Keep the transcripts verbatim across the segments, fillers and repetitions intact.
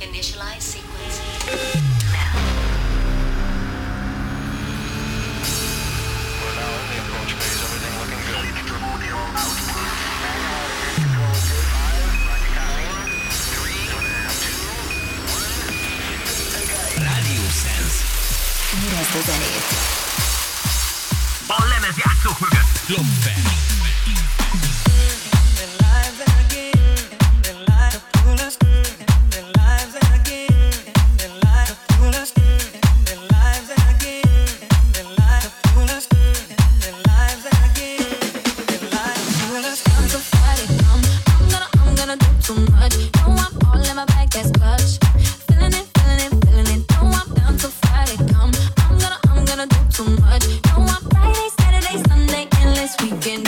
Initialize sequence now. We're now in the approach phase. Everything looking good. Primordial outward. Control to five. four, three, two, one. Radio Sense. Representative. Ballemet játszók mögött. Lomfer. Too much. No, I'm Friday, Saturday, Sunday, endless weekend.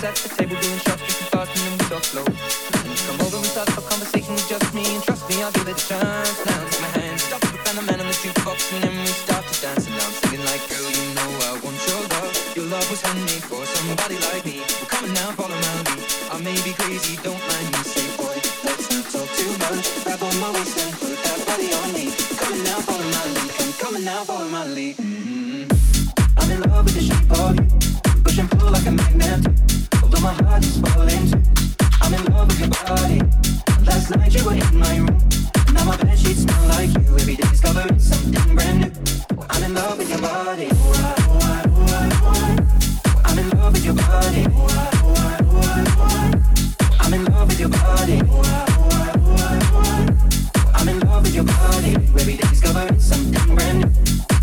was at the table doing shots, drinking fast, and then we talk slow. And you come over, we start a conversation with just me, and trust me, I'll give it a chance. Now take my hand, stop, we found a man on the jukebox, and then we start to dance. And now I'm singing like, girl, you know I want your love. Your love was handmade for somebody like me. Well, come on now, follow my lead. I may be crazy, don't mind me. Say, boy, let's not talk too much. Grab on my waist and put that body on me. Come on now, follow my lead. Come, come on now, follow my lead. Mm-hmm. I'm in love with the shape of you. Push and pull like a magnet, although my heart is falling too. I'm in love with your body. Last night you were in my room. Now my bed sheets smell like you. Every day discovering something brand new. I'm in love with your body. I'm in love with your body. I'm in love with your body. I'm in love with your body. Every day discovering something brand new.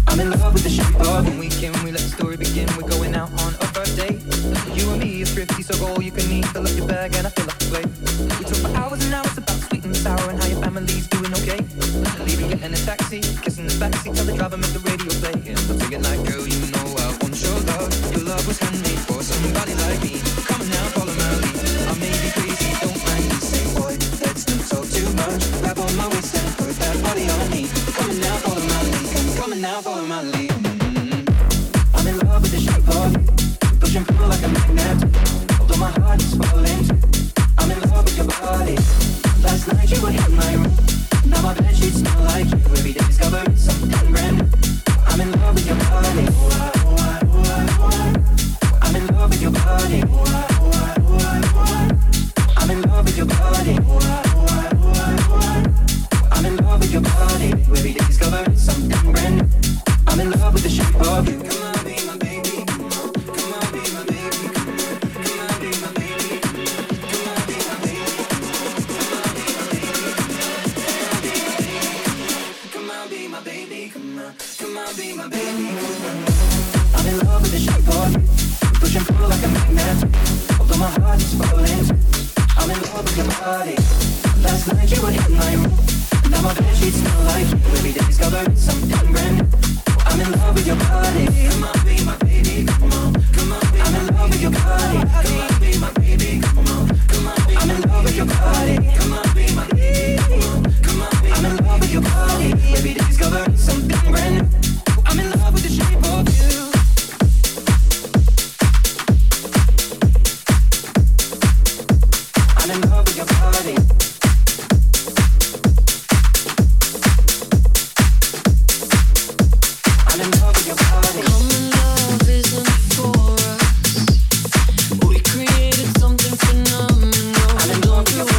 I'm in love with the shape of you. When we came, we let the story begin. We're going out on a first date. You and me are thrifty, so all you can eat. Fill up your bag and I fill up the plate. We talk for hours and hours about sweet and sour and how your family's doing okay. Leaving, getting a taxi, kissing the backseat, tell the driver make the radio play. And I'm thinking like, girl, you know I want your love. Your love was handmade for somebody like me. Come on now, follow my lead. I may be crazy, don't mind me. Say, boy, let's not talk too much. Grab on my waist and put that body on me. Come on now, follow my lead. Come on now, follow my lead. Mm-hmm. I'm in love with the shape of you. Push and pull like a magnet, although my heart is falling too. I'm in love with your body. Last night you were in my room. Now my bed sheets smell like you. Every day discovering something brand new. I'm in love with your body. I'm in love with your body. I'm in love with your body. I'm in love with your body. Every day discovering something brand new. I'm in love with the shape of you. Come on, be my baby. Be my baby. I'm in love with the shape of you. Push and pull like a magnet, although my heart is falling too. I'm in love with your body. Last night you were in my room. Now my bed sheets smell like you. Every day discovering something brand new. I'm in love with your body. Come on, be my baby. Come on, come on. I'm in love with your body. Come on, be my baby. Come on, come on. I'm in love with your body. Come on, be my baby. Come on, come on. I'm in love with your body. Every day discovering something brand new. I'm in love with the shape of you. I'm in love with your body. I'm in love with your body. Common love isn't for us. We created something phenomenal. I'm in love with your body.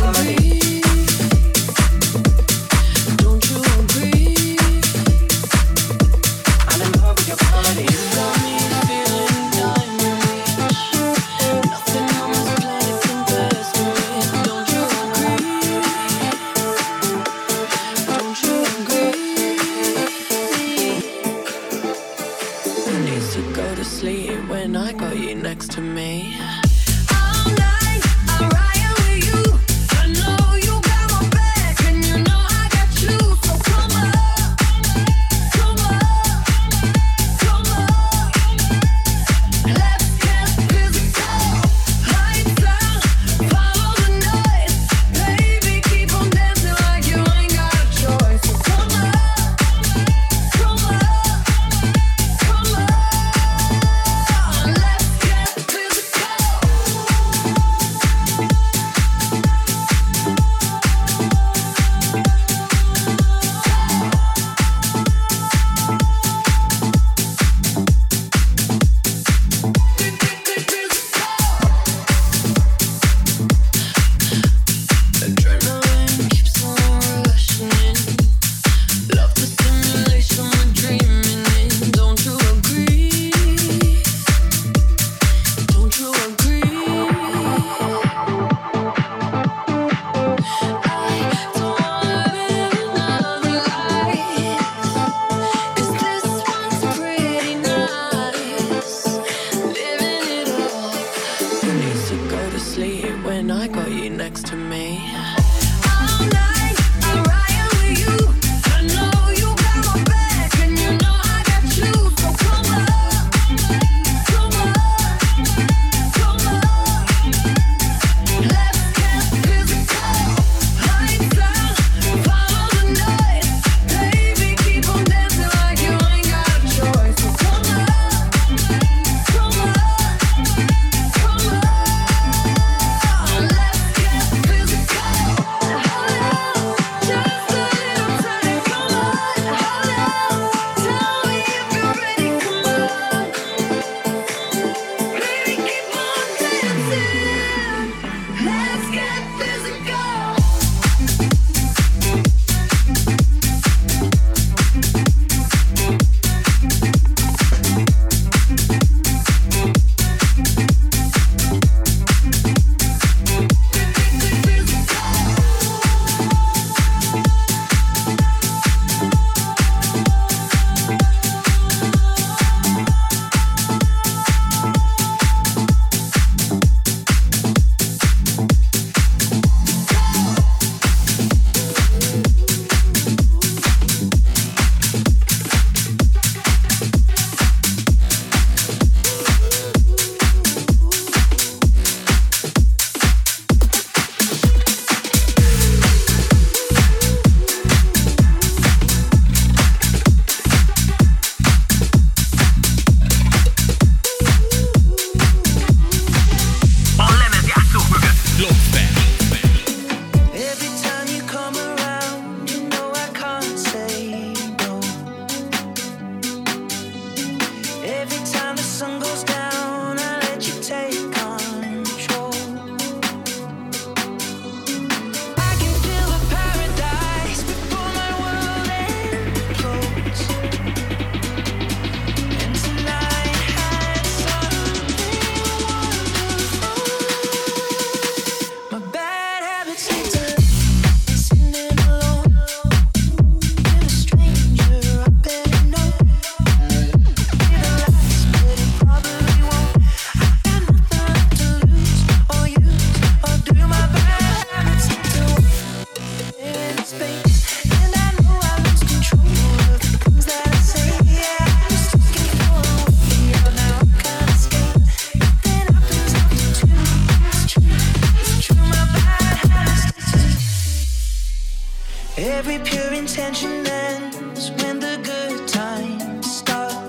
every pure intention ends when the good times stop.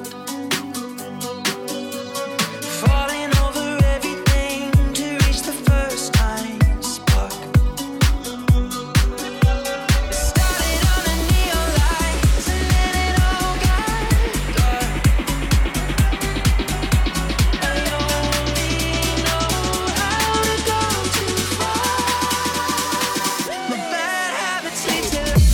Falling over everything to reach the first time spark. Started on the neon lights and then it all got dark. I only know how to go too far. My bad habits lead to whoa.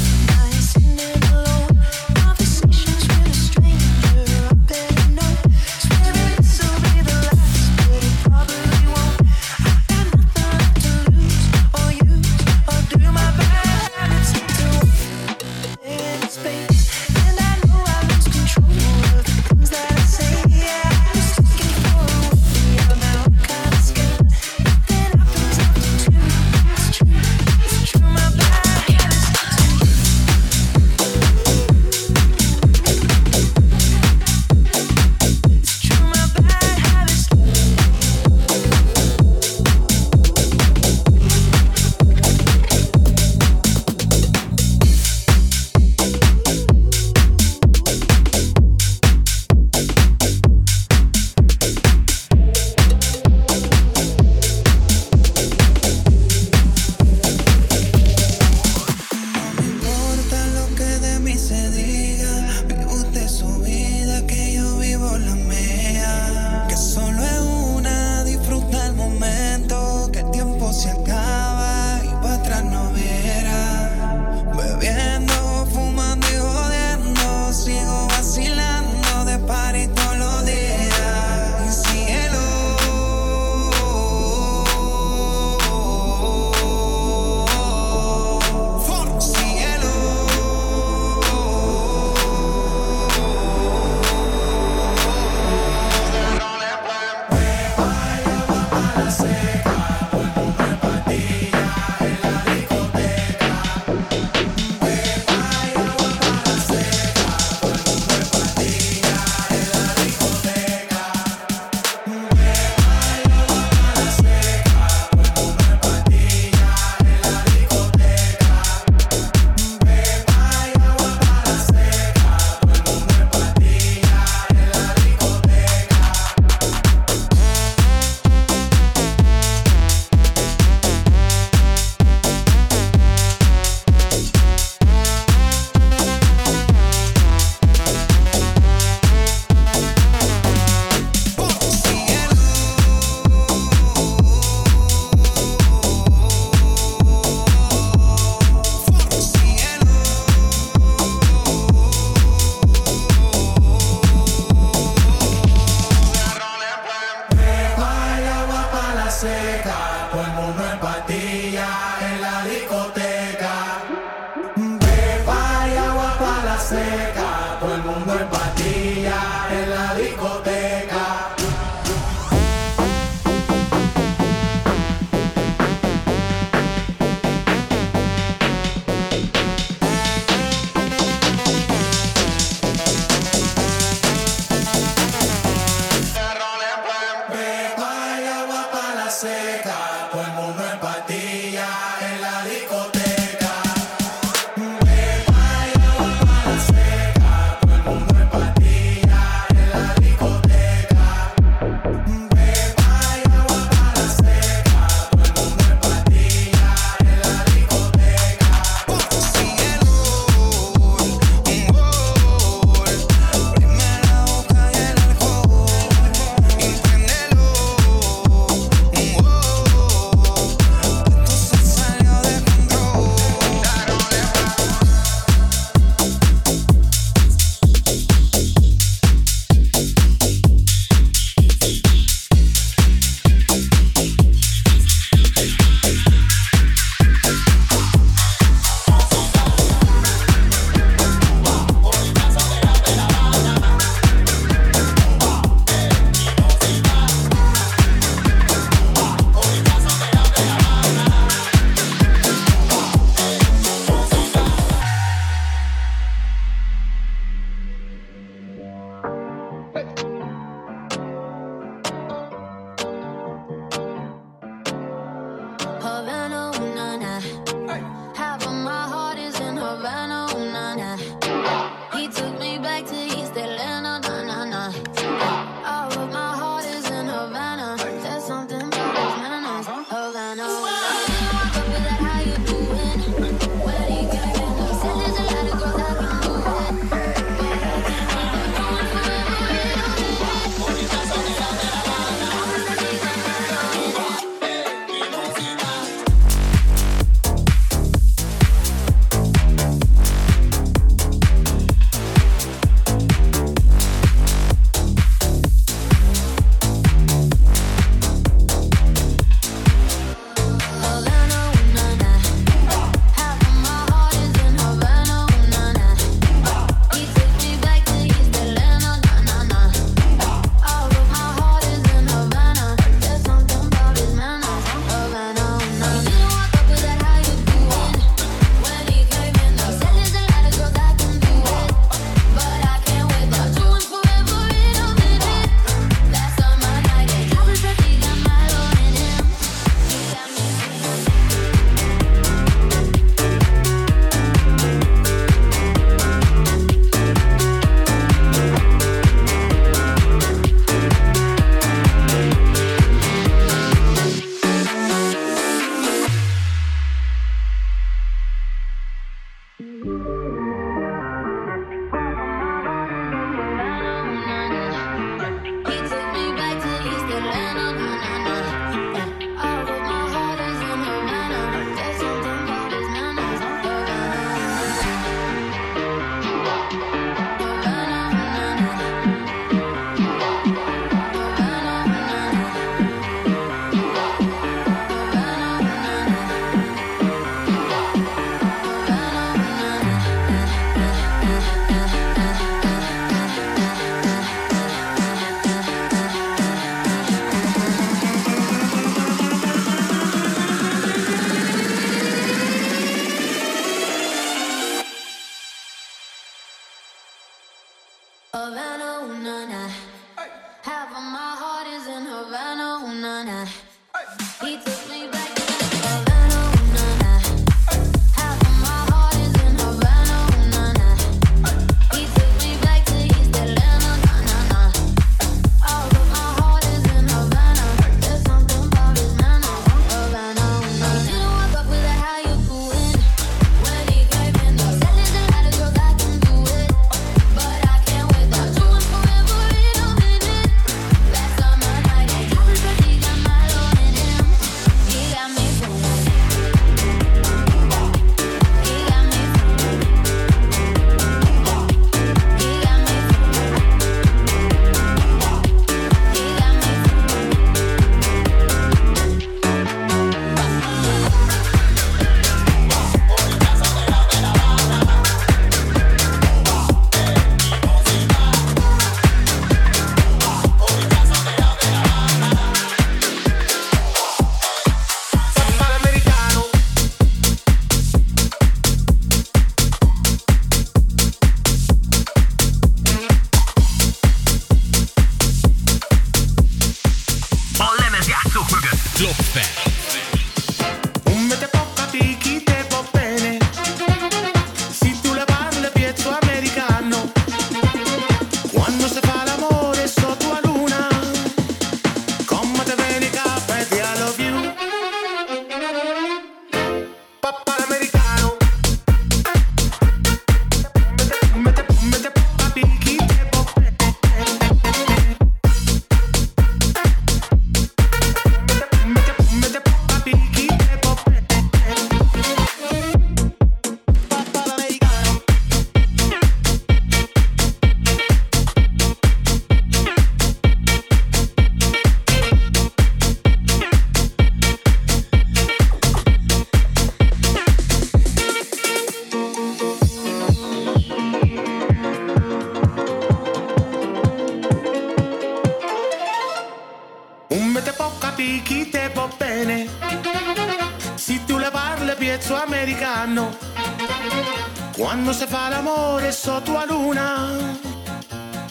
Quando si fa l'amore sotto a luna,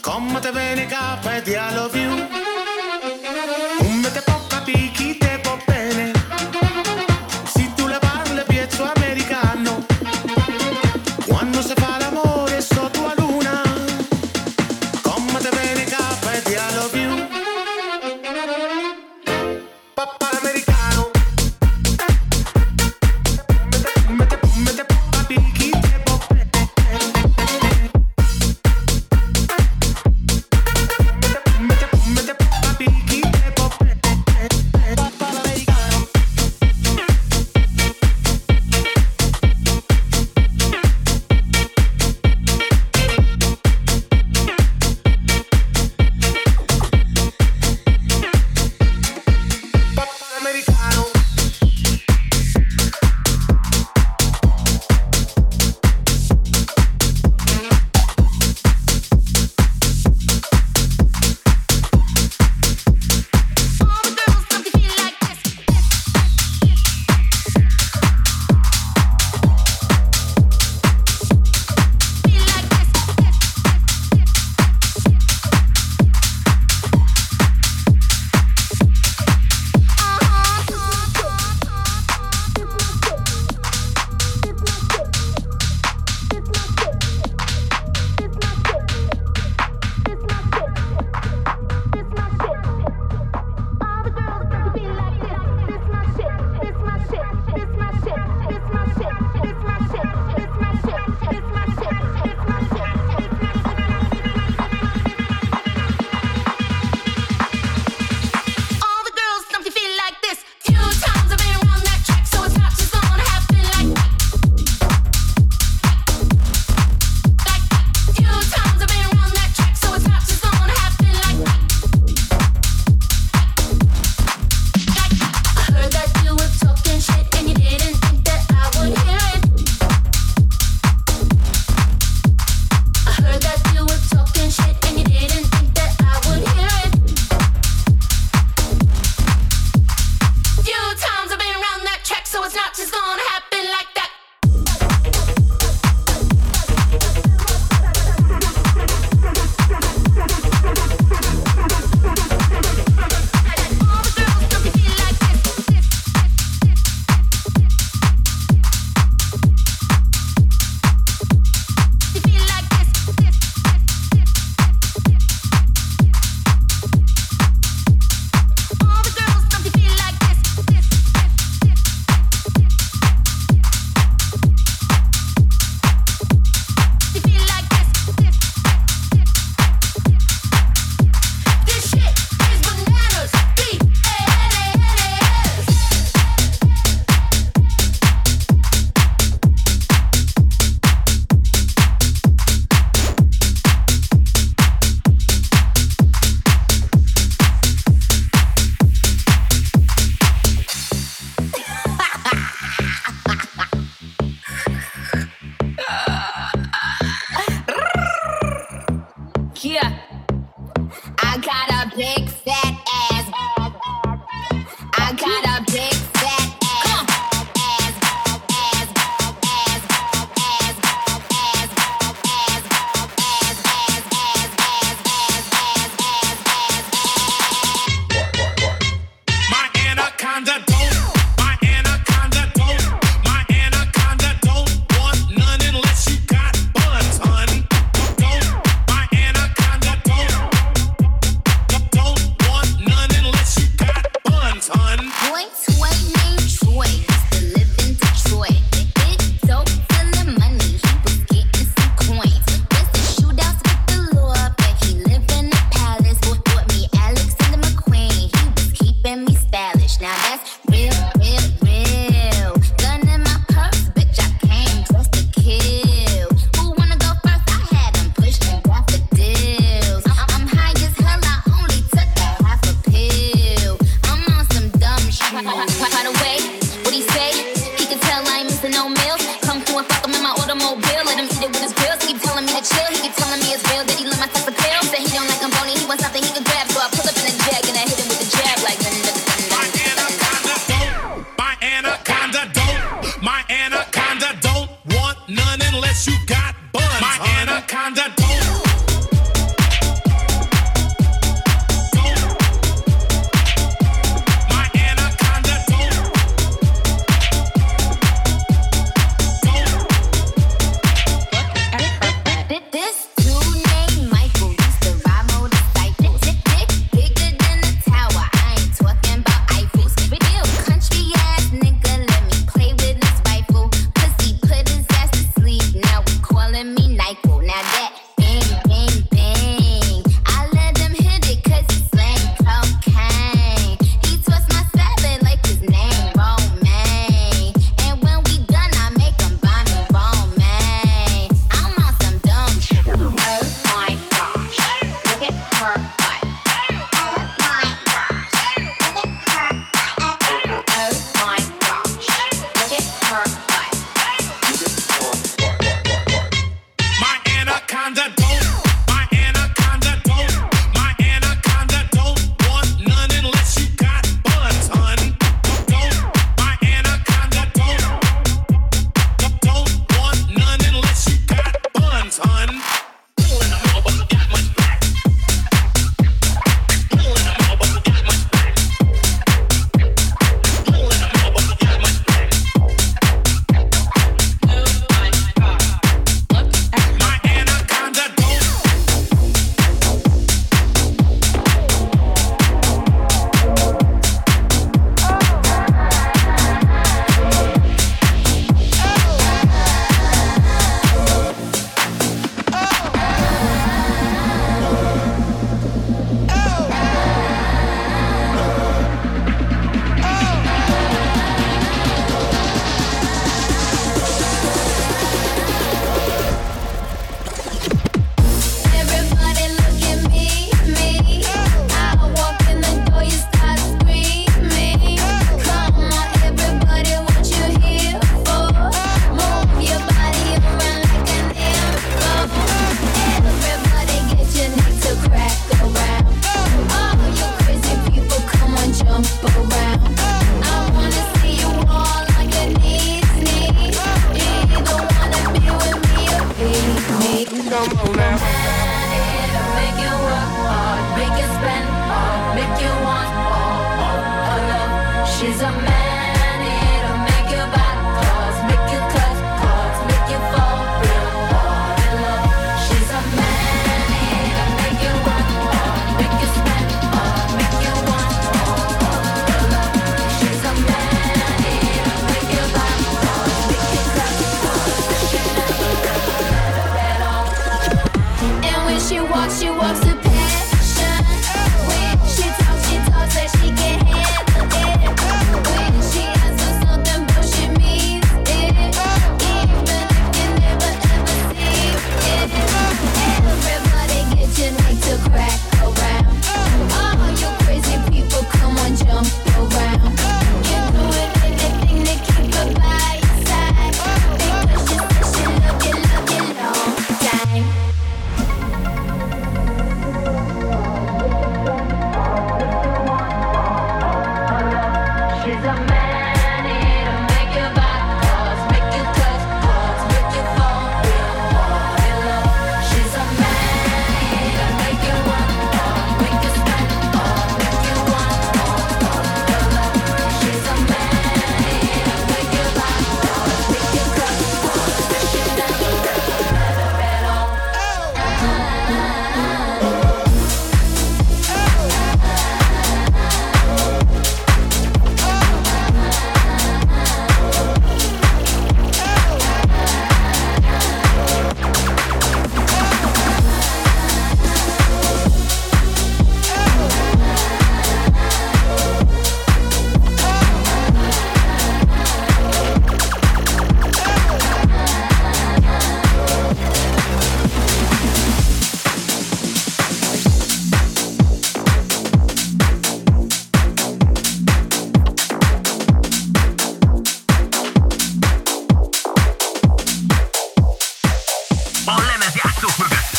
come te bene capa e ti I love you. Come te può capire chi te può bene, se tu le parli piezzo americano. Quando si fa l'amore sotto a luna, come te bene capa e ti I love you. Pop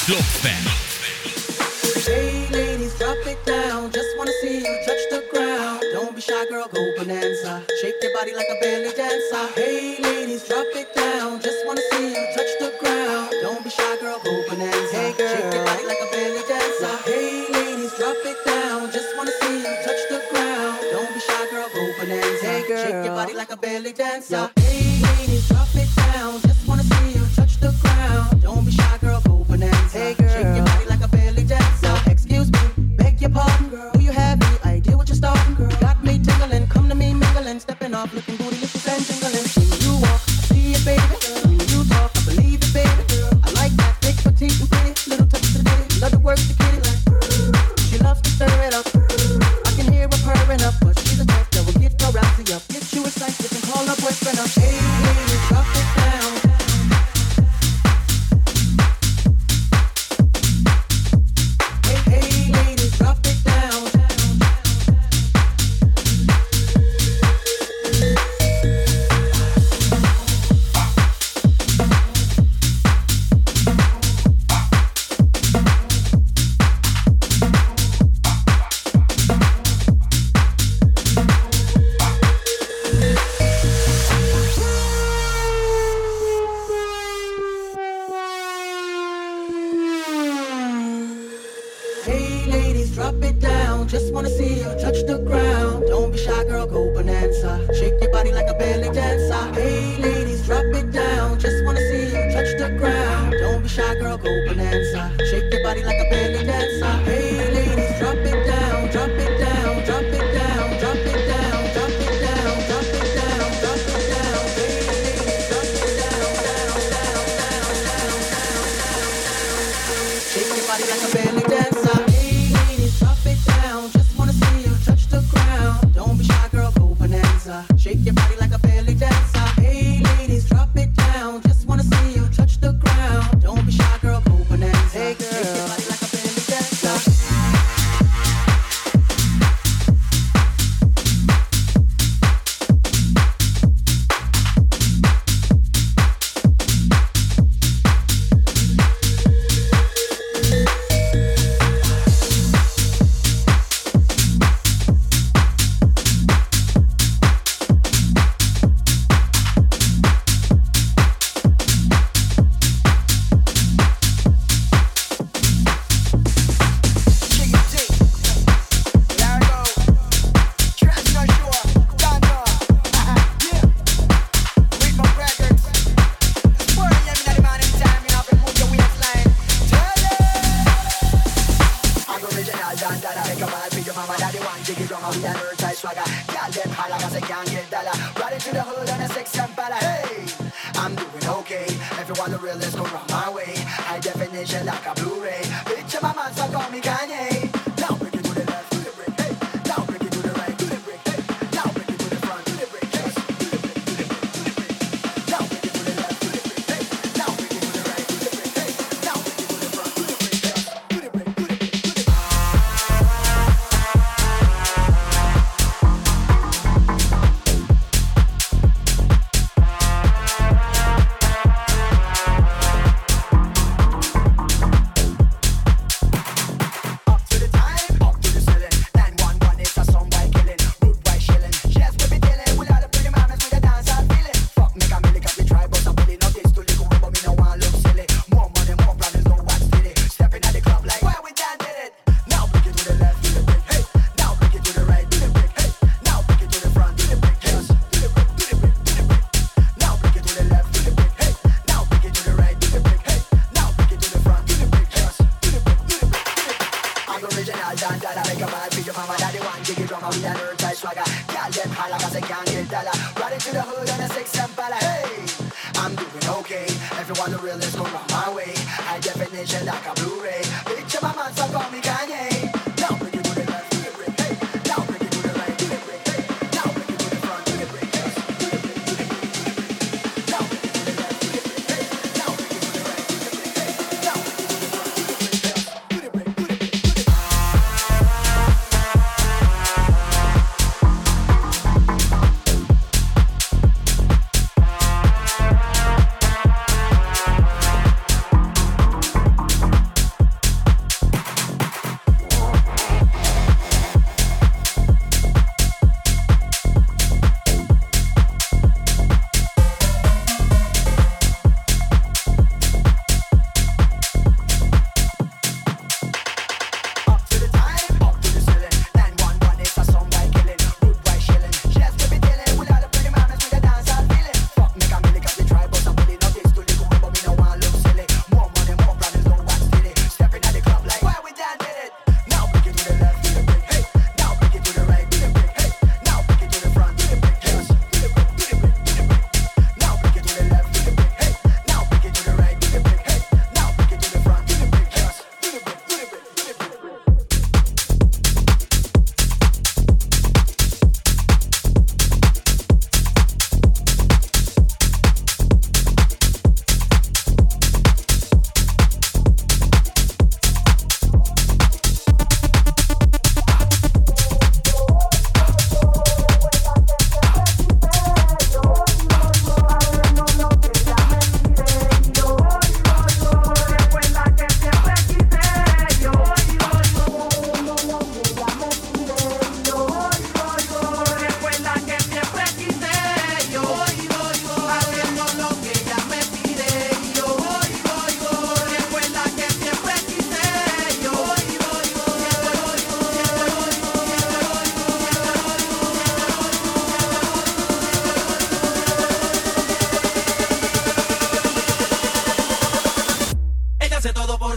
Slopfan. Hey ladies, drop it down. Just wanna see you touch the ground. Don't be shy, girl, go bonanza. Shake your body like a belly dancer. Hey ladies, drop it down. Just wanna see you touch the ground. Don't be shy, girl, go bonanza. Hey girl, shake your body like a belly dancer. Hey ladies, drop it down. Just wanna see you touch the ground. Don't be shy, girl, go bonanza. Hey girl, shake your body like a belly dancer. Yeah. Hey ladies, drop it down. Just wanna see you touch the ground. Don't be shy, girl, go bonanza. Hey girl, shake your body like a belly dancer. Excuse me, beg your pardon, girl. Do you have any idea what you're starting, girl? Got me tingling, come to me mingling, stepping off, looking booty, looking and jingling. When you walk, I see it, baby. When you talk, I believe it, baby. I like that thick, petite, and pretty. Little touch to the ditty, love to work the kitty like. She loves to stir it up. I can hear her purring up, but she's a type that will get her rousey up, get you excited and call her boyfriend up. Hey, lady, drop it down.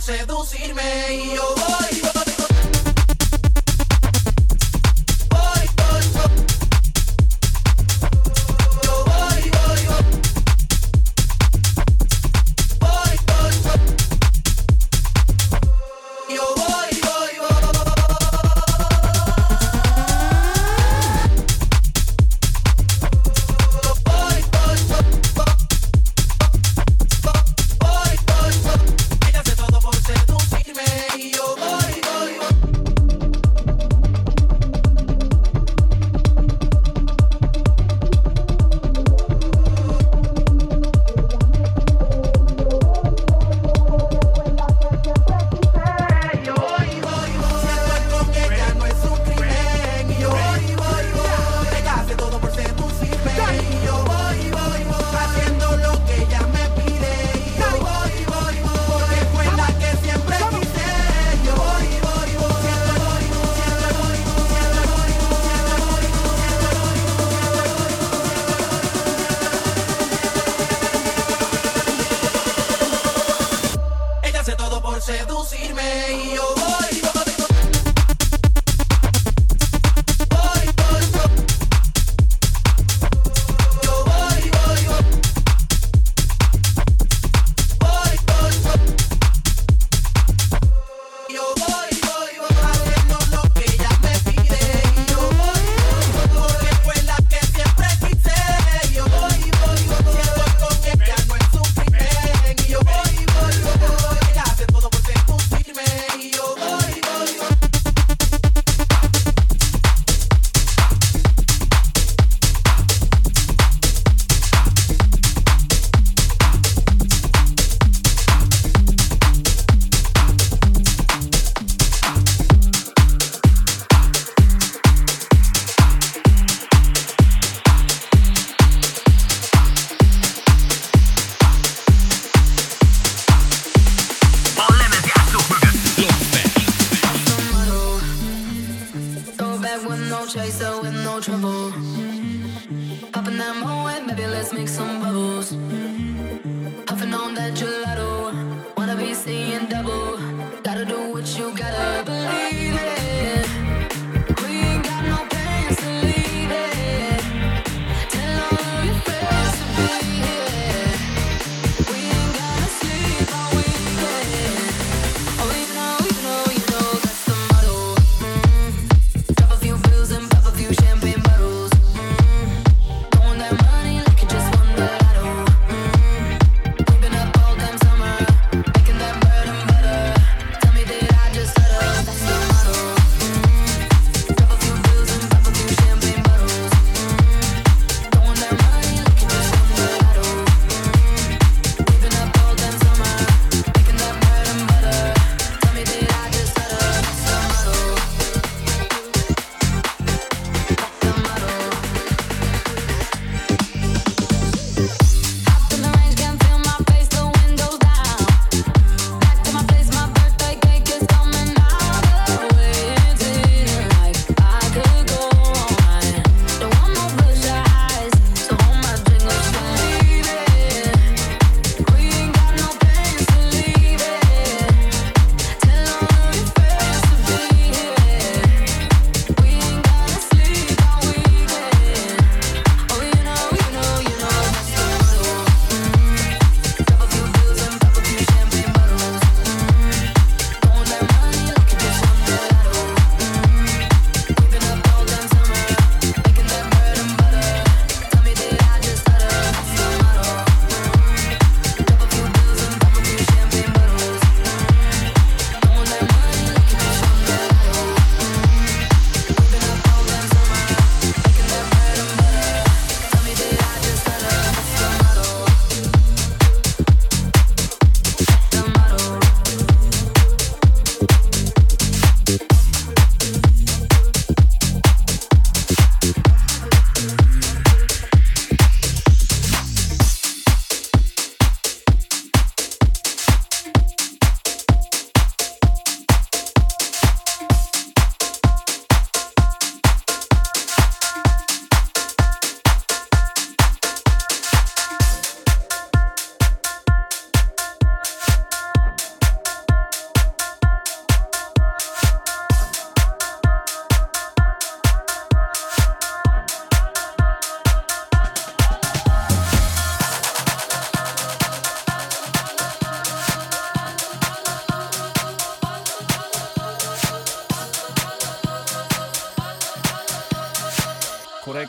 seducirme y yo voy.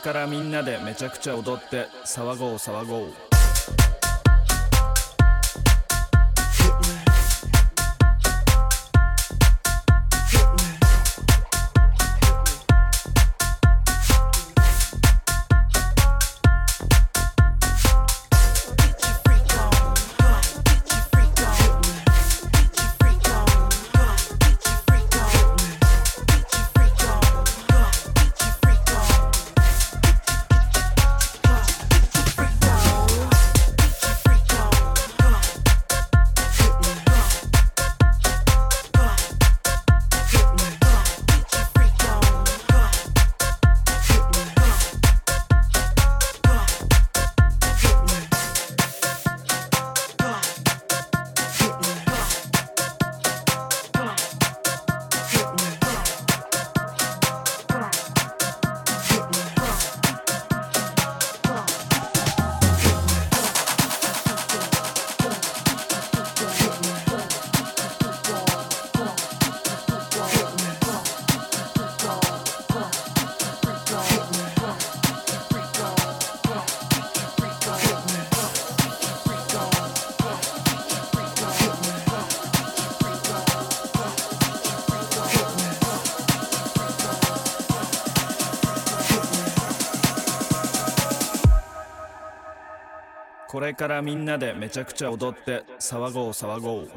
れからみんなでめちゃくちゃ踊って騒ごう騒ごう。これからみんなでめちゃくちゃ踊って騒ごう騒ごう。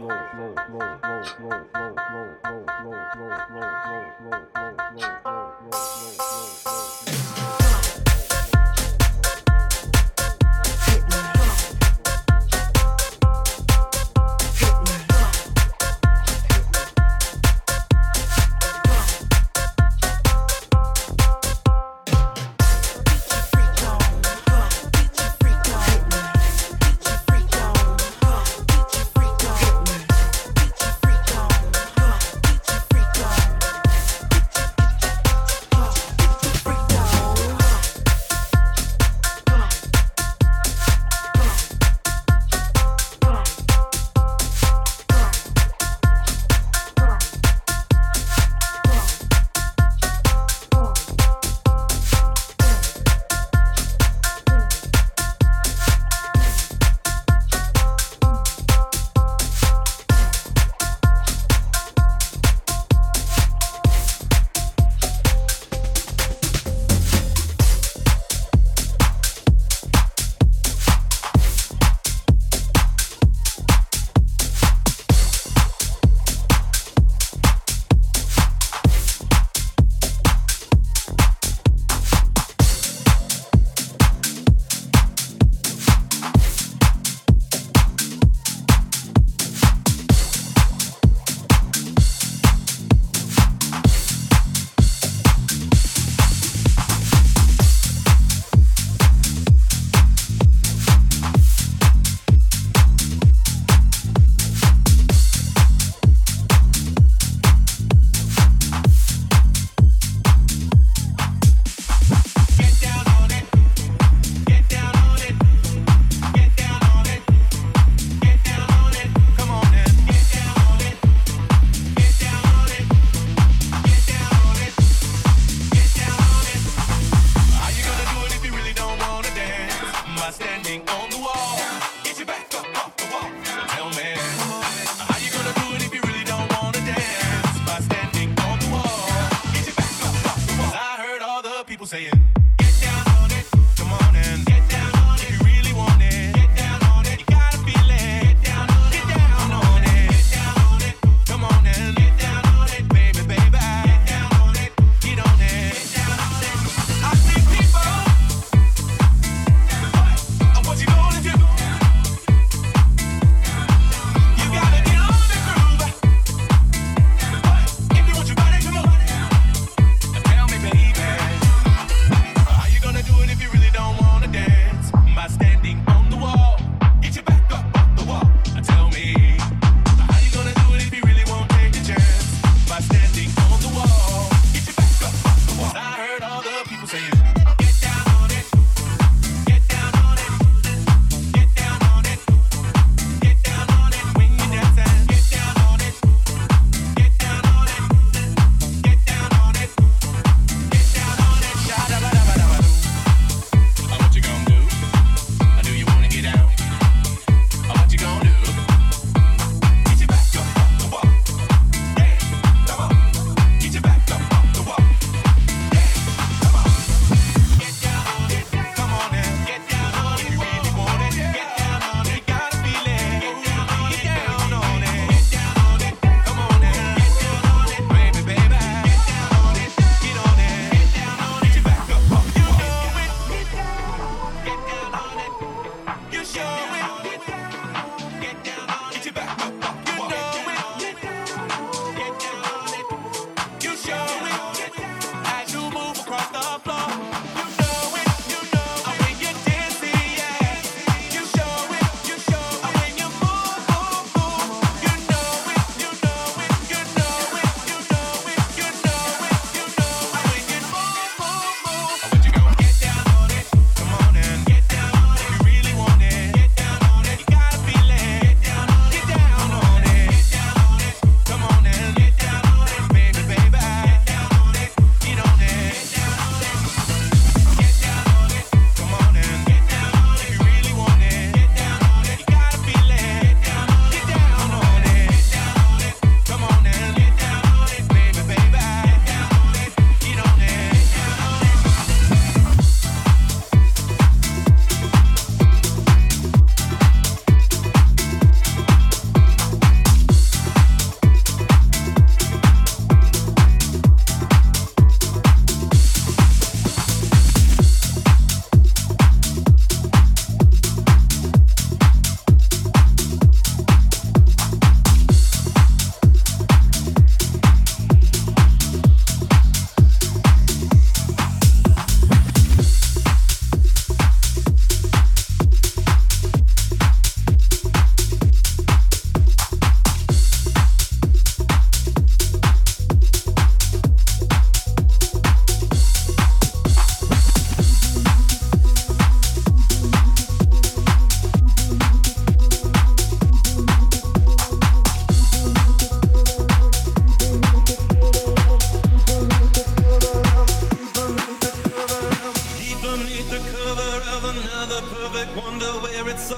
of another perfect wonder where it's so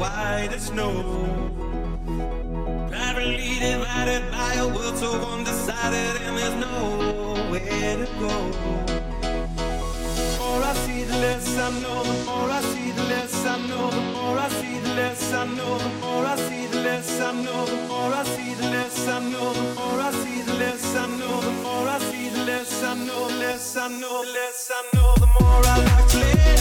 white as snow. Privately divided by a world so undecided, and there's nowhere to go. The more I see, the less I know. The more I see, the less I know. The more I see, the less I know. The more I see, the less I know. The more I see, the less I know. The more I see, the less I know. The more I see, the less I know. The less I know, the less I know. The more I like to live.